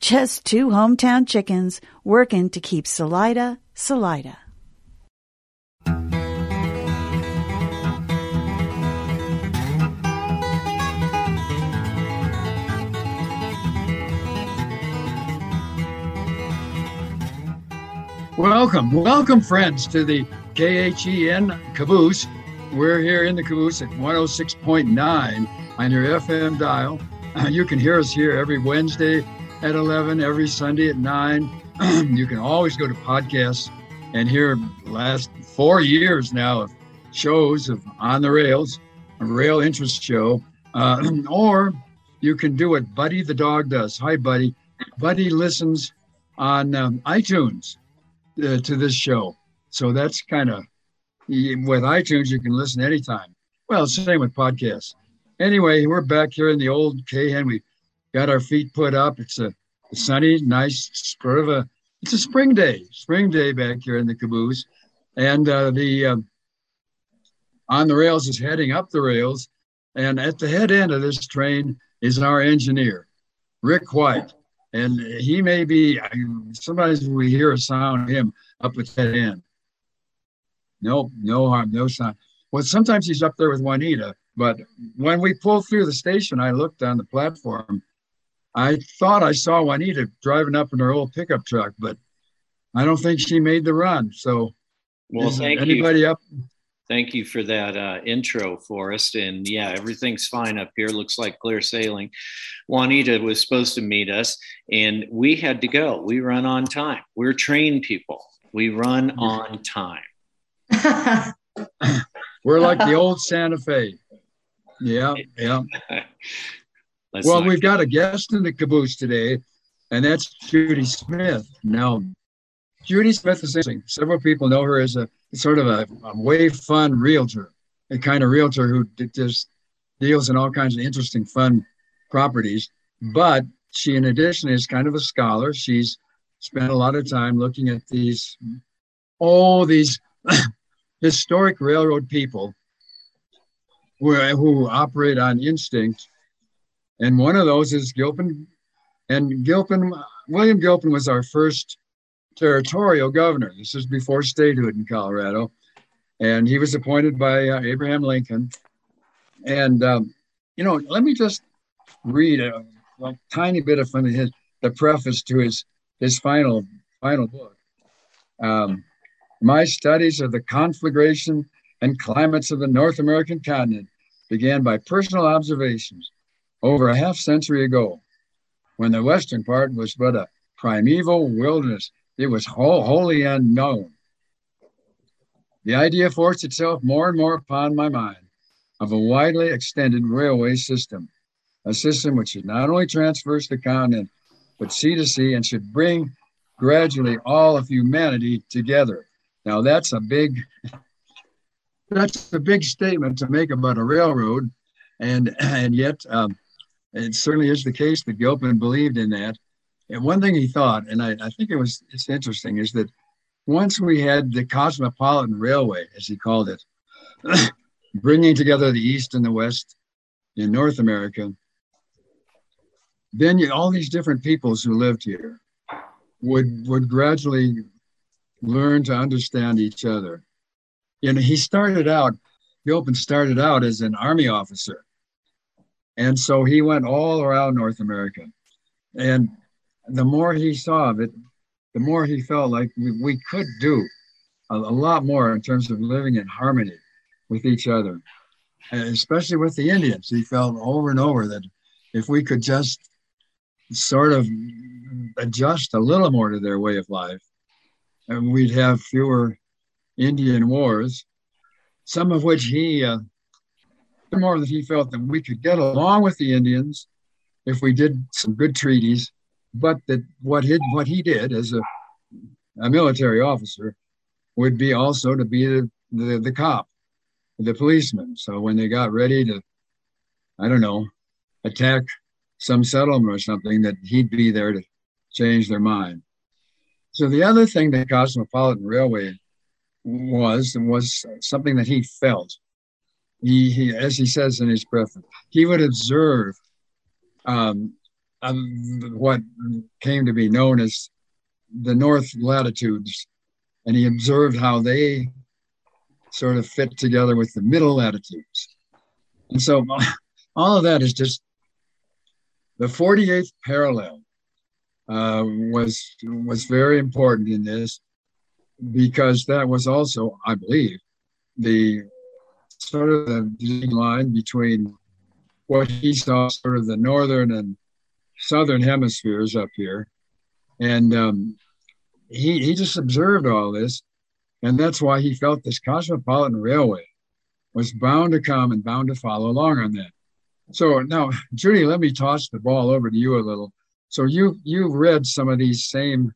just two hometown chickens working to keep Salida, Salida. Welcome, friends, to the K-H-E-N Caboose. We're here in the Caboose at 106.9 on your FM dial. You can hear us here every Wednesday at 11, every Sunday at 9. You can always go to podcasts and hear last 4 years now of shows of On the Rails, a rail interest show, or you can do what Buddy the dog does. Hi, Buddy. Buddy listens on iTunes to this show. So that's kind of, with iTunes, you can listen anytime. Well, same with podcasts. Anyway, we're back here in the old K-Hen. We got our feet put up. It's a sunny, nice, sort of it's a spring day back here in the Caboose. And the On the Rails is heading up the rails. And at the head end of this train is our engineer, Rick White. And he may be, sometimes we hear a sound of him up at that end. No harm, no sound. Well, sometimes he's up there with Juanita, but when we pulled through the station, I looked on the platform. I thought I saw Juanita driving up in her old pickup truck, but I don't think she made the run. So, well, thank you for that intro, Forrest. And yeah, everything's fine up here. Looks like clear sailing. Juanita was supposed to meet us and we had to go. We run on time. We're train people. We run on time. We're like the old Santa Fe. Yeah. Well, we've got a guest in the Caboose today, and that's Judy Smith. Now, Judy Smith is interesting. Several people know her as a sort of a way fun realtor, a kind of realtor who just deals in all kinds of interesting, fun properties. But she, in addition, is kind of a scholar. She's spent a lot of time looking at these historic railroad people who operate on instinct. And one of those is Gilpin. And William Gilpin was our first territorial governor. This was before statehood in Colorado. And he was appointed by Abraham Lincoln. And, let me just read a tiny bit of the preface to his final book. My studies of the conflagration and climates of the North American continent began by personal observations over a half century ago, when the western part was but a primeval wilderness. It was wholly unknown. The idea forced itself more and more upon my mind of a widely extended railway system, a system which should not only traverse the continent, but sea to sea, and should bring gradually all of humanity together. Now that's a big statement to make about a railroad, and yet it certainly is the case that Gilpin believed in that. And one thing he thought, and I think it's interesting, is that once we had the Cosmopolitan Railway, as he called it, bringing together the East and the West in North America, then all these different peoples who lived here would gradually learn to understand each other. Gilpin started out as an army officer. And so he went all around North America. And the more he saw of it, the more he felt like we could do a lot more in terms of living in harmony with each other, and especially with the Indians. He felt over and over that if we could just sort of adjust a little more to their way of life, and we'd have fewer Indian wars, some of which he, more that he felt that we could get along with the Indians if we did some good treaties, but that what he did as a military officer would be also to be the cop, the policeman. So when they got ready to, I don't know, attack some settlement or something, that he'd be there to change their mind. So the other thing that Cosmopolitan Railway was something that he felt. He as he says in his preface, he would observe what came to be known as the North Latitudes, and he observed how they sort of fit together with the Middle Latitudes. And so all of that is just the 48th parallel was very important in this, because that was also, I believe, the sort of the line between what he saw, sort of the northern and southern hemispheres up here. And he just observed all this. And that's why he felt this Cosmopolitan Railway was bound to come and bound to follow along on that. So now, Judy, let me toss the ball over to you a little. So you've read some of these same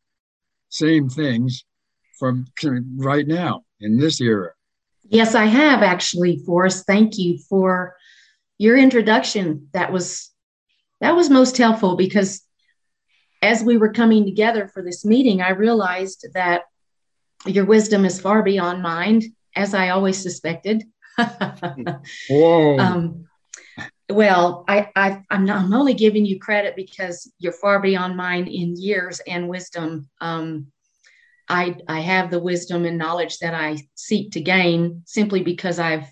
things from right now in this era. Yes, I have actually, Forrest. Thank you for your introduction. That was most helpful, because as we were coming together for this meeting, I realized that your wisdom is far beyond mine, as I always suspected. Whoa. Well, I'm only giving you credit because you're far beyond mine in years and wisdom. I have the wisdom and knowledge that I seek to gain simply because I've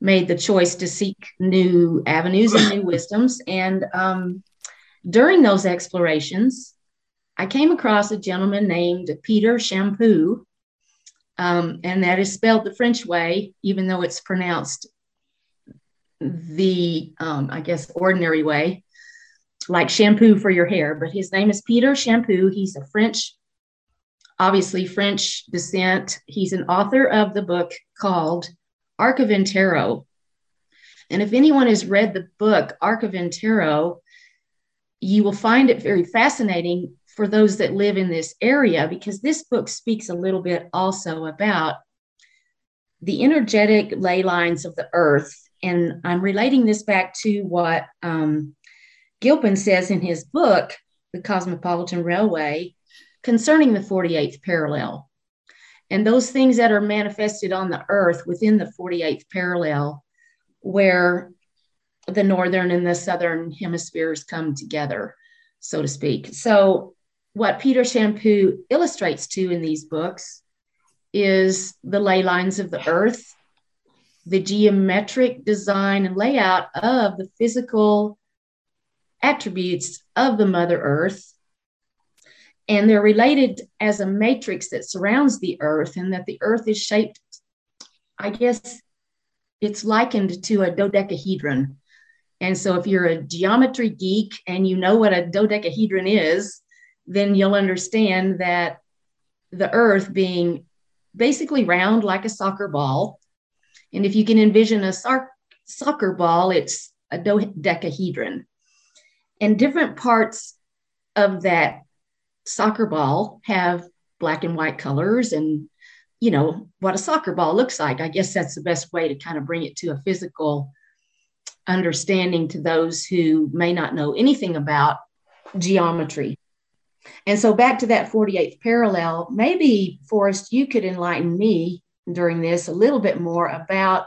made the choice to seek new avenues and new wisdoms. And during those explorations, I came across a gentleman named Peter Champoux, and that is spelled the French way, even though it's pronounced the, I guess, ordinary way, like shampoo for your hair. But his name is Peter Champoux. He's a French descent. He's an author of the book called Arc of Intero. And if anyone has read the book Arc of Intero, you will find it very fascinating for those that live in this area, because this book speaks a little bit also about the energetic ley lines of the earth. And I'm relating this back to what Gilpin says in his book, The Cosmopolitan Railway, concerning the 48th parallel. And those things that are manifested on the earth within the 48th parallel, where the northern and the southern hemispheres come together, so to speak. So what Peter Champoux illustrates too in these books is the ley lines of the earth, the geometric design and layout of the physical attributes of the Mother Earth. And they're related as a matrix that surrounds the earth, and that the earth is shaped, I guess it's likened to a dodecahedron. And so if you're a geometry geek and you know what a dodecahedron is, then you'll understand that the earth being basically round like a soccer ball. And if you can envision a soccer ball, it's a dodecahedron. And different parts of that soccer ball have black and white colors and, you know, what a soccer ball looks like. I guess that's the best way to kind of bring it to a physical understanding to those who may not know anything about geometry. And so back to that 48th parallel, maybe, Forrest, you could enlighten me during this a little bit more about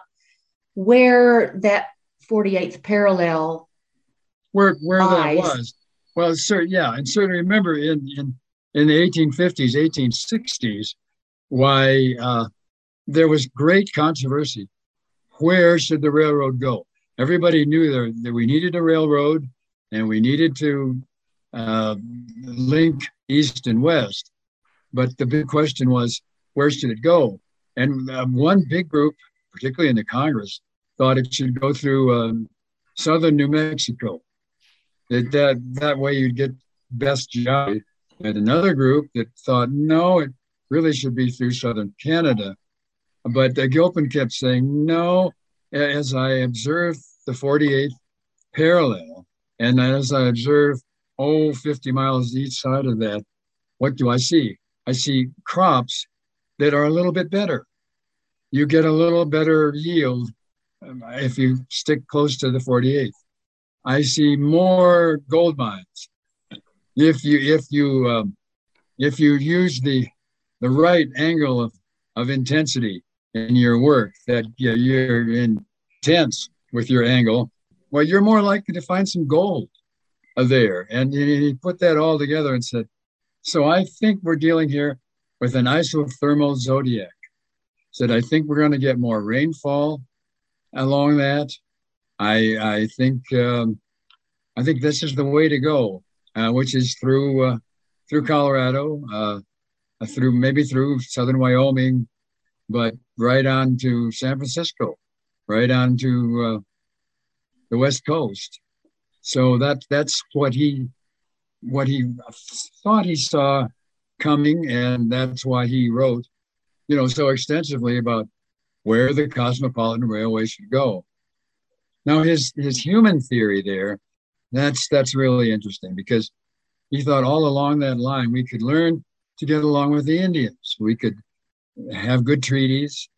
where that 48th parallel where lies. That was. Well, sir, yeah, and certainly remember in the 1850s, 1860s, why there was great controversy. Where should the railroad go? Everybody knew that we needed a railroad, and we needed to link east and west. But the big question was, where should it go? And one big group, particularly in the Congress, thought it should go through southern New Mexico. That way you'd get best job. And another group that thought, no, it really should be through southern Canada. But Gilpin kept saying, no, as I observed the 48th parallel, and as I observed, 50 miles each side of that, what do I see? I see crops that are a little bit better. You get a little better yield if you stick close to the 48th. I see more gold mines if you use the right angle of intensity in your work, that you're intense with your angle. Well, you're more likely to find some gold there. And he put that all together and said, so I think we're dealing here with an isothermal zodiac. Said, I think we're going to get more rainfall along that. I think this is the way to go, which is through Colorado, through southern Wyoming, but right on to San Francisco, right on to the West Coast. So that's what he thought he saw coming, and that's why he wrote, so extensively about where the Cosmopolitan Railway should go. Now his human theory there, that's really interesting, because he thought all along that line we could learn to get along with the Indians. We could have good treaties.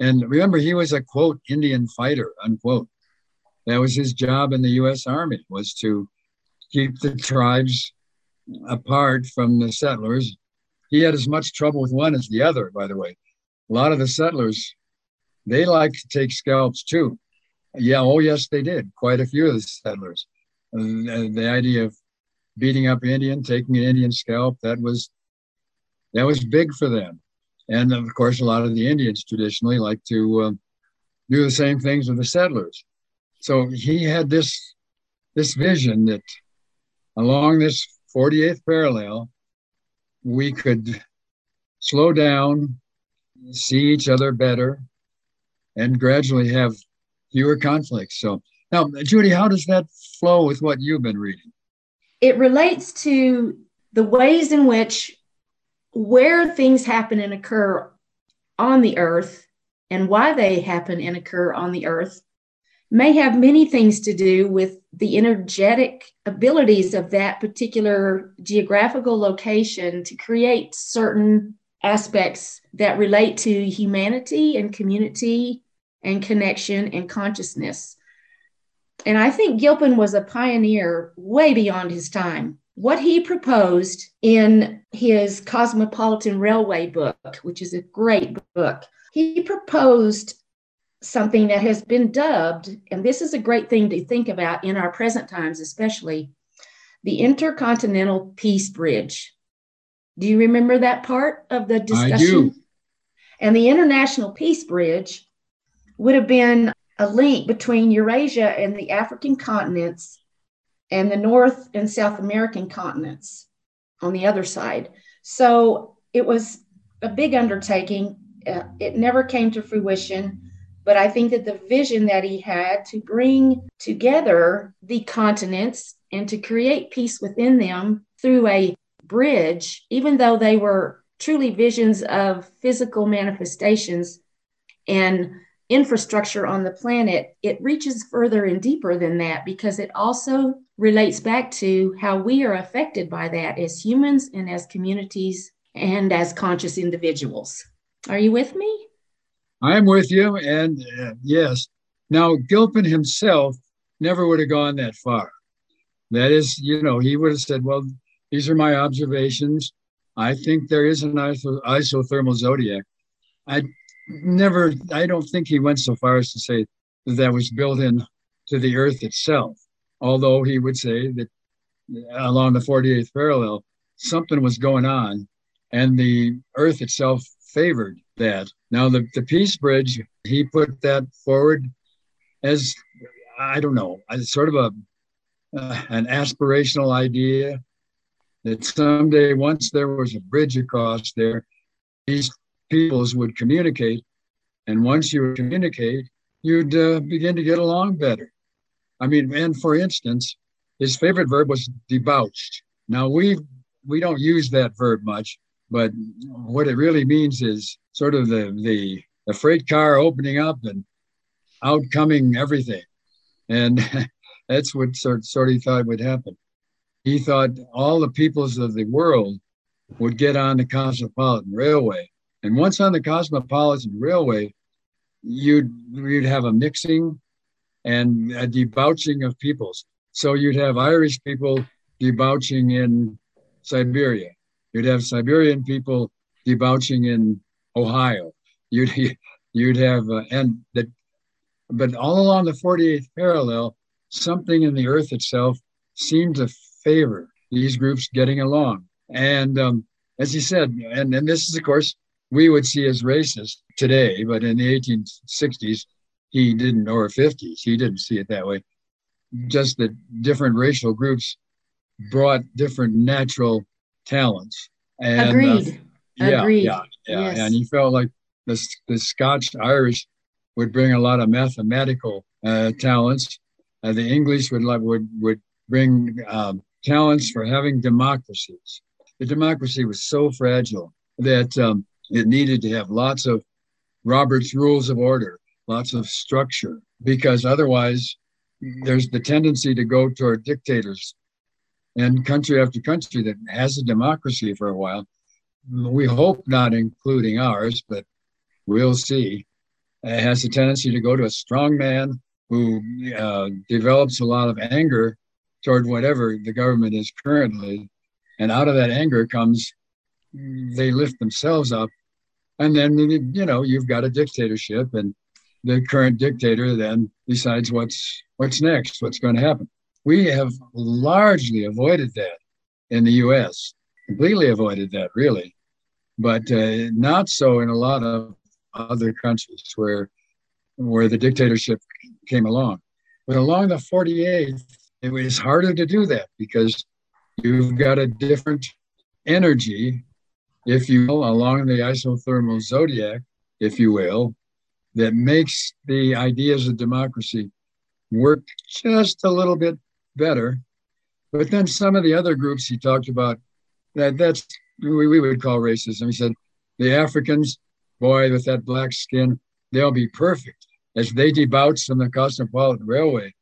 And remember, he was a, quote, Indian fighter, unquote. That was his job in the U.S. Army, was to keep the tribes apart from the settlers. He had as much trouble with one as the other, by the way. A lot of the settlers, they liked to take scalps too. Yeah, oh yes, they did. Quite a few of the settlers. The idea of beating up Indian, taking an Indian scalp, that was big for them. And of course, a lot of the Indians traditionally like to do the same things with the settlers. So he had this vision that along this 48th parallel, we could slow down, see each other better, and gradually have fewer conflicts. So now, Judy, how does that flow with what you've been reading? It relates to the ways in which where things happen and occur on the earth, and why they happen and occur on the earth, may have many things to do with the energetic abilities of that particular geographical location to create certain aspects that relate to humanity and community and connection and consciousness. And I think Gilpin was a pioneer way beyond his time. What he proposed in his Cosmopolitan Railway book, which is a great book, he proposed something that has been dubbed, and this is a great thing to think about in our present times especially, the Intercontinental Peace Bridge. Do you remember that part of the discussion? I do. And the International Peace Bridge would have been a link between Eurasia and the African continents and the North and South American continents on the other side. So it was a big undertaking. It never came to fruition. But I think that the vision that he had to bring together the continents and to create peace within them through a bridge, even though they were truly visions of physical manifestations and infrastructure on the planet, it reaches further and deeper than that, because it also relates back to how we are affected by that as humans and as communities and as conscious individuals. Are you with me? I'm with you, and yes. Now, Gilpin himself never would have gone that far. That is, he would have said, well, these are my observations. I think there is an isothermal zodiac. I don't think he went so far as to say that was built in to the earth itself, although he would say that along the 48th parallel, something was going on, and the earth itself favored that. Now, the Peace Bridge, he put that forward as, as sort of an aspirational idea, that someday, once there was a bridge across there, these peoples would communicate. And once you would communicate, you'd begin to get along better. I mean, and for instance, his favorite verb was debauched. Now, we don't use that verb much, but what it really means is sort of the freight car opening up and out coming everything. And that's what sort of he thought would happen. He thought all the peoples of the world would get on the Cosmopolitan Railway. And once on the Cosmopolitan Railway, you'd have a mixing and a debauching of peoples. So you'd have Irish people debauching in Siberia. You'd have Siberian people debauching in Ohio. You'd have but all along the 48th parallel, something in the earth itself seemed to favor these groups getting along. And as he said, and this is, of course, we would see as racist today, but in the 1860s, he didn't, or 50s, he didn't see it that way. Just that different racial groups brought different natural talents. And, agreed. Agreed. Yeah. Yes. And he felt like the Scotch-Irish would bring a lot of mathematical talents. The English would bring talents for having democracies. The democracy was so fragile that it needed to have lots of Robert's Rules of Order, lots of structure, because otherwise there's the tendency to go toward dictators. And country after country that has a democracy for a while, we hope not including ours, but we'll see, it has a tendency to go to a strong man who develops a lot of anger toward whatever the government is currently. And out of that anger comes, they lift themselves up. And then, you know, you've got a dictatorship, and the current dictator then decides what's next, what's going to happen. We have largely avoided that in the U.S., completely avoided that, really. But not so in a lot of other countries where the dictatorship came along. But along the 48th, it was harder to do that because you've got a different energy, if you will, along the isothermal zodiac, if you will, that makes the ideas of democracy work just a little bit better. But then some of the other groups he talked about, that's we would call racism. He said, the Africans, boy, with that black skin, they'll be perfect. As they debauch from the Cosmopolitan Railway,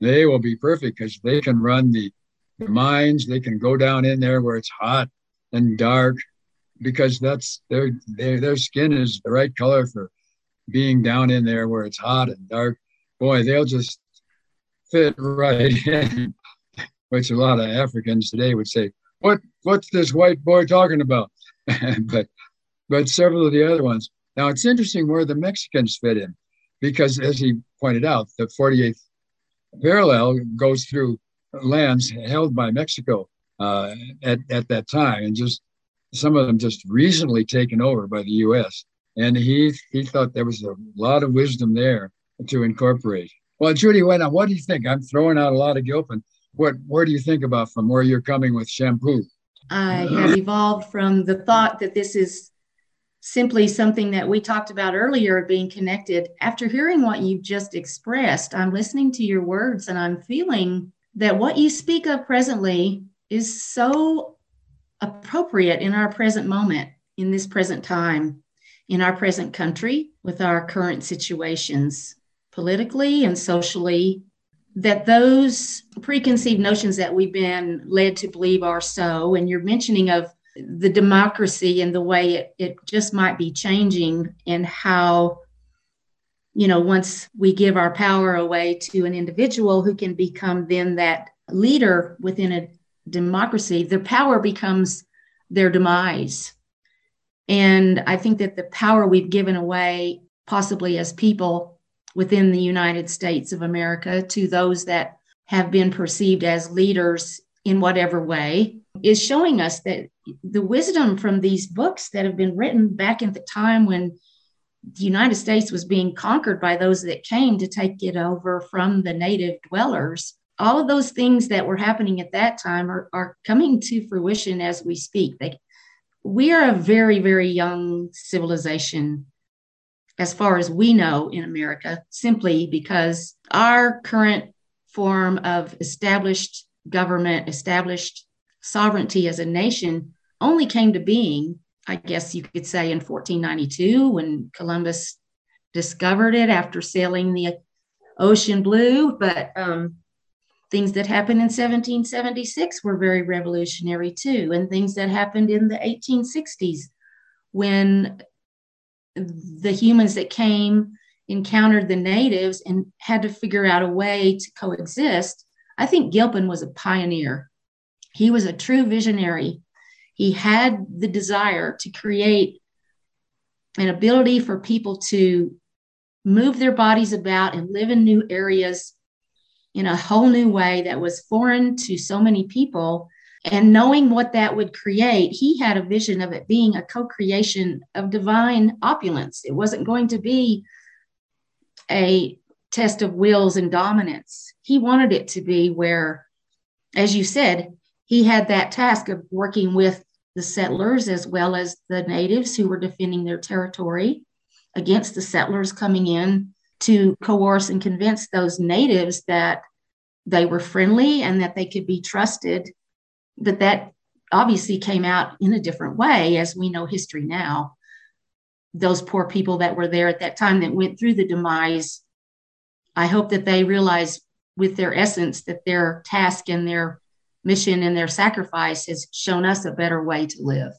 they will be perfect because they can run the mines. They can go down in there where it's hot and dark because that's their skin is the right color for being down in there where it's hot and dark. Boy, they'll just fit right in, which a lot of Africans today would say, what's this white boy talking about? but several of the other ones. Now, it's interesting where the Mexicans fit in, because as he pointed out, the 48th parallel goes through lands held by Mexico at that time, and just some of them just recently taken over by the U.S., and he thought there was a lot of wisdom there to incorporate. Well, Judy, what do you think? I'm throwing out a lot of Gilpin. Where do you think about from where you're coming with Champoux? I have evolved from the thought that this is simply something that we talked about earlier, being connected. After hearing what you've just expressed, I'm listening to your words and I'm feeling that what you speak of presently is so appropriate in our present moment, in this present time, in our present country, with our current situations, politically and socially, that those preconceived notions that we've been led to believe are so, and you're mentioning of the democracy and the way it just might be changing, and how, you know, once we give our power away to an individual who can become then that leader within a democracy, their power becomes their demise. And I think that the power we've given away, possibly as people within the United States of America, to those that have been perceived as leaders in whatever way, is showing us that the wisdom from these books that have been written back at the time when the United States was being conquered by those that came to take it over from the native dwellers all of those things that were happening at that time are coming to fruition as we speak. We are a very, very young civilization, as far as we know, in America, simply because our current form of established government, established sovereignty as a nation only came to being, I guess you could say, in 1492 when Columbus discovered it after sailing the ocean blue. But things that happened in 1776 were very revolutionary too. And things that happened in the 1860s when the humans that came encountered the natives and had to figure out a way to coexist. I think Gilpin was a pioneer. He was a true visionary. He had the desire to create an ability for people to move their bodies about and live in new areas in a whole new way that was foreign to so many people. And knowing what that would create, he had a vision of it being a co-creation of divine opulence. It wasn't going to be a test of wills and dominance. He wanted it to be where, as you said, he had that task of working with the settlers as well as the natives who were defending their territory against the settlers coming in to coerce and convince those natives that they were friendly and that they could be trusted. But that obviously came out in a different way, as we know history now. Those poor people that were there at that time that went through the demise, I hope that they realize with their essence that their task and their mission and their sacrifice has shown us a better way to live.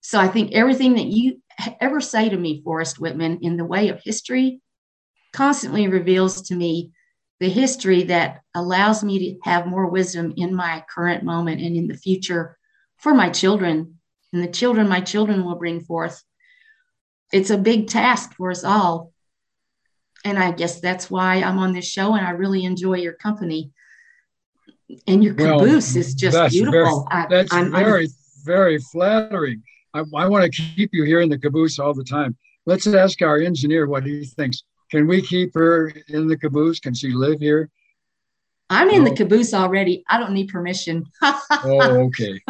So I think everything that you ever say to me, Forrest Whitman, in the way of history, constantly reveals to me the history that allows me to have more wisdom in my current moment and in the future for my children and the children my children will bring forth. It's a big task for us all. And I guess that's why I'm on this show, and I really enjoy your company. And your caboose is just beautiful. That's very, very flattering. I want to keep you here in the caboose all the time. Let's ask our engineer what he thinks. Can we keep her in the caboose? Can she live here? I'm in the caboose already. I don't need permission. Okay.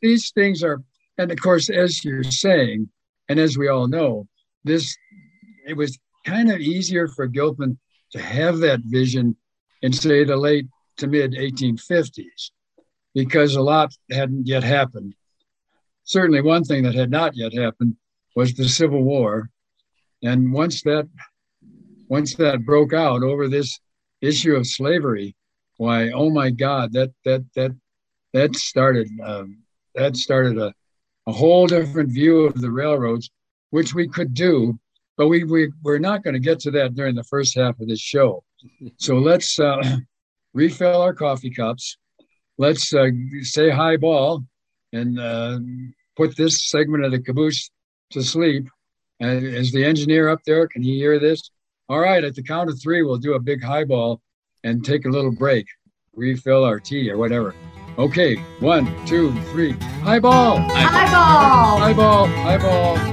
These things are, and of course, as you're saying, and as we all know, it was kind of easier for Gilpin to have that vision in, say, the late to mid 1850s, because a lot hadn't yet happened. Certainly one thing that had not yet happened was the Civil War. And once that broke out over this issue of slavery, why, oh my God, that started a whole different view of the railroads, which we could do, but we're not going to get to that during the first half of this show. So let's refill our coffee cups. Let's say hi, ball, and put this segment of the caboose to sleep. And is the engineer up there? Can he hear this? All right, at the count of three, we'll do a big highball and take a little break, refill our tea or whatever. Okay, 1, 2, 3, highball! Highball! Highball! Highball! Highball.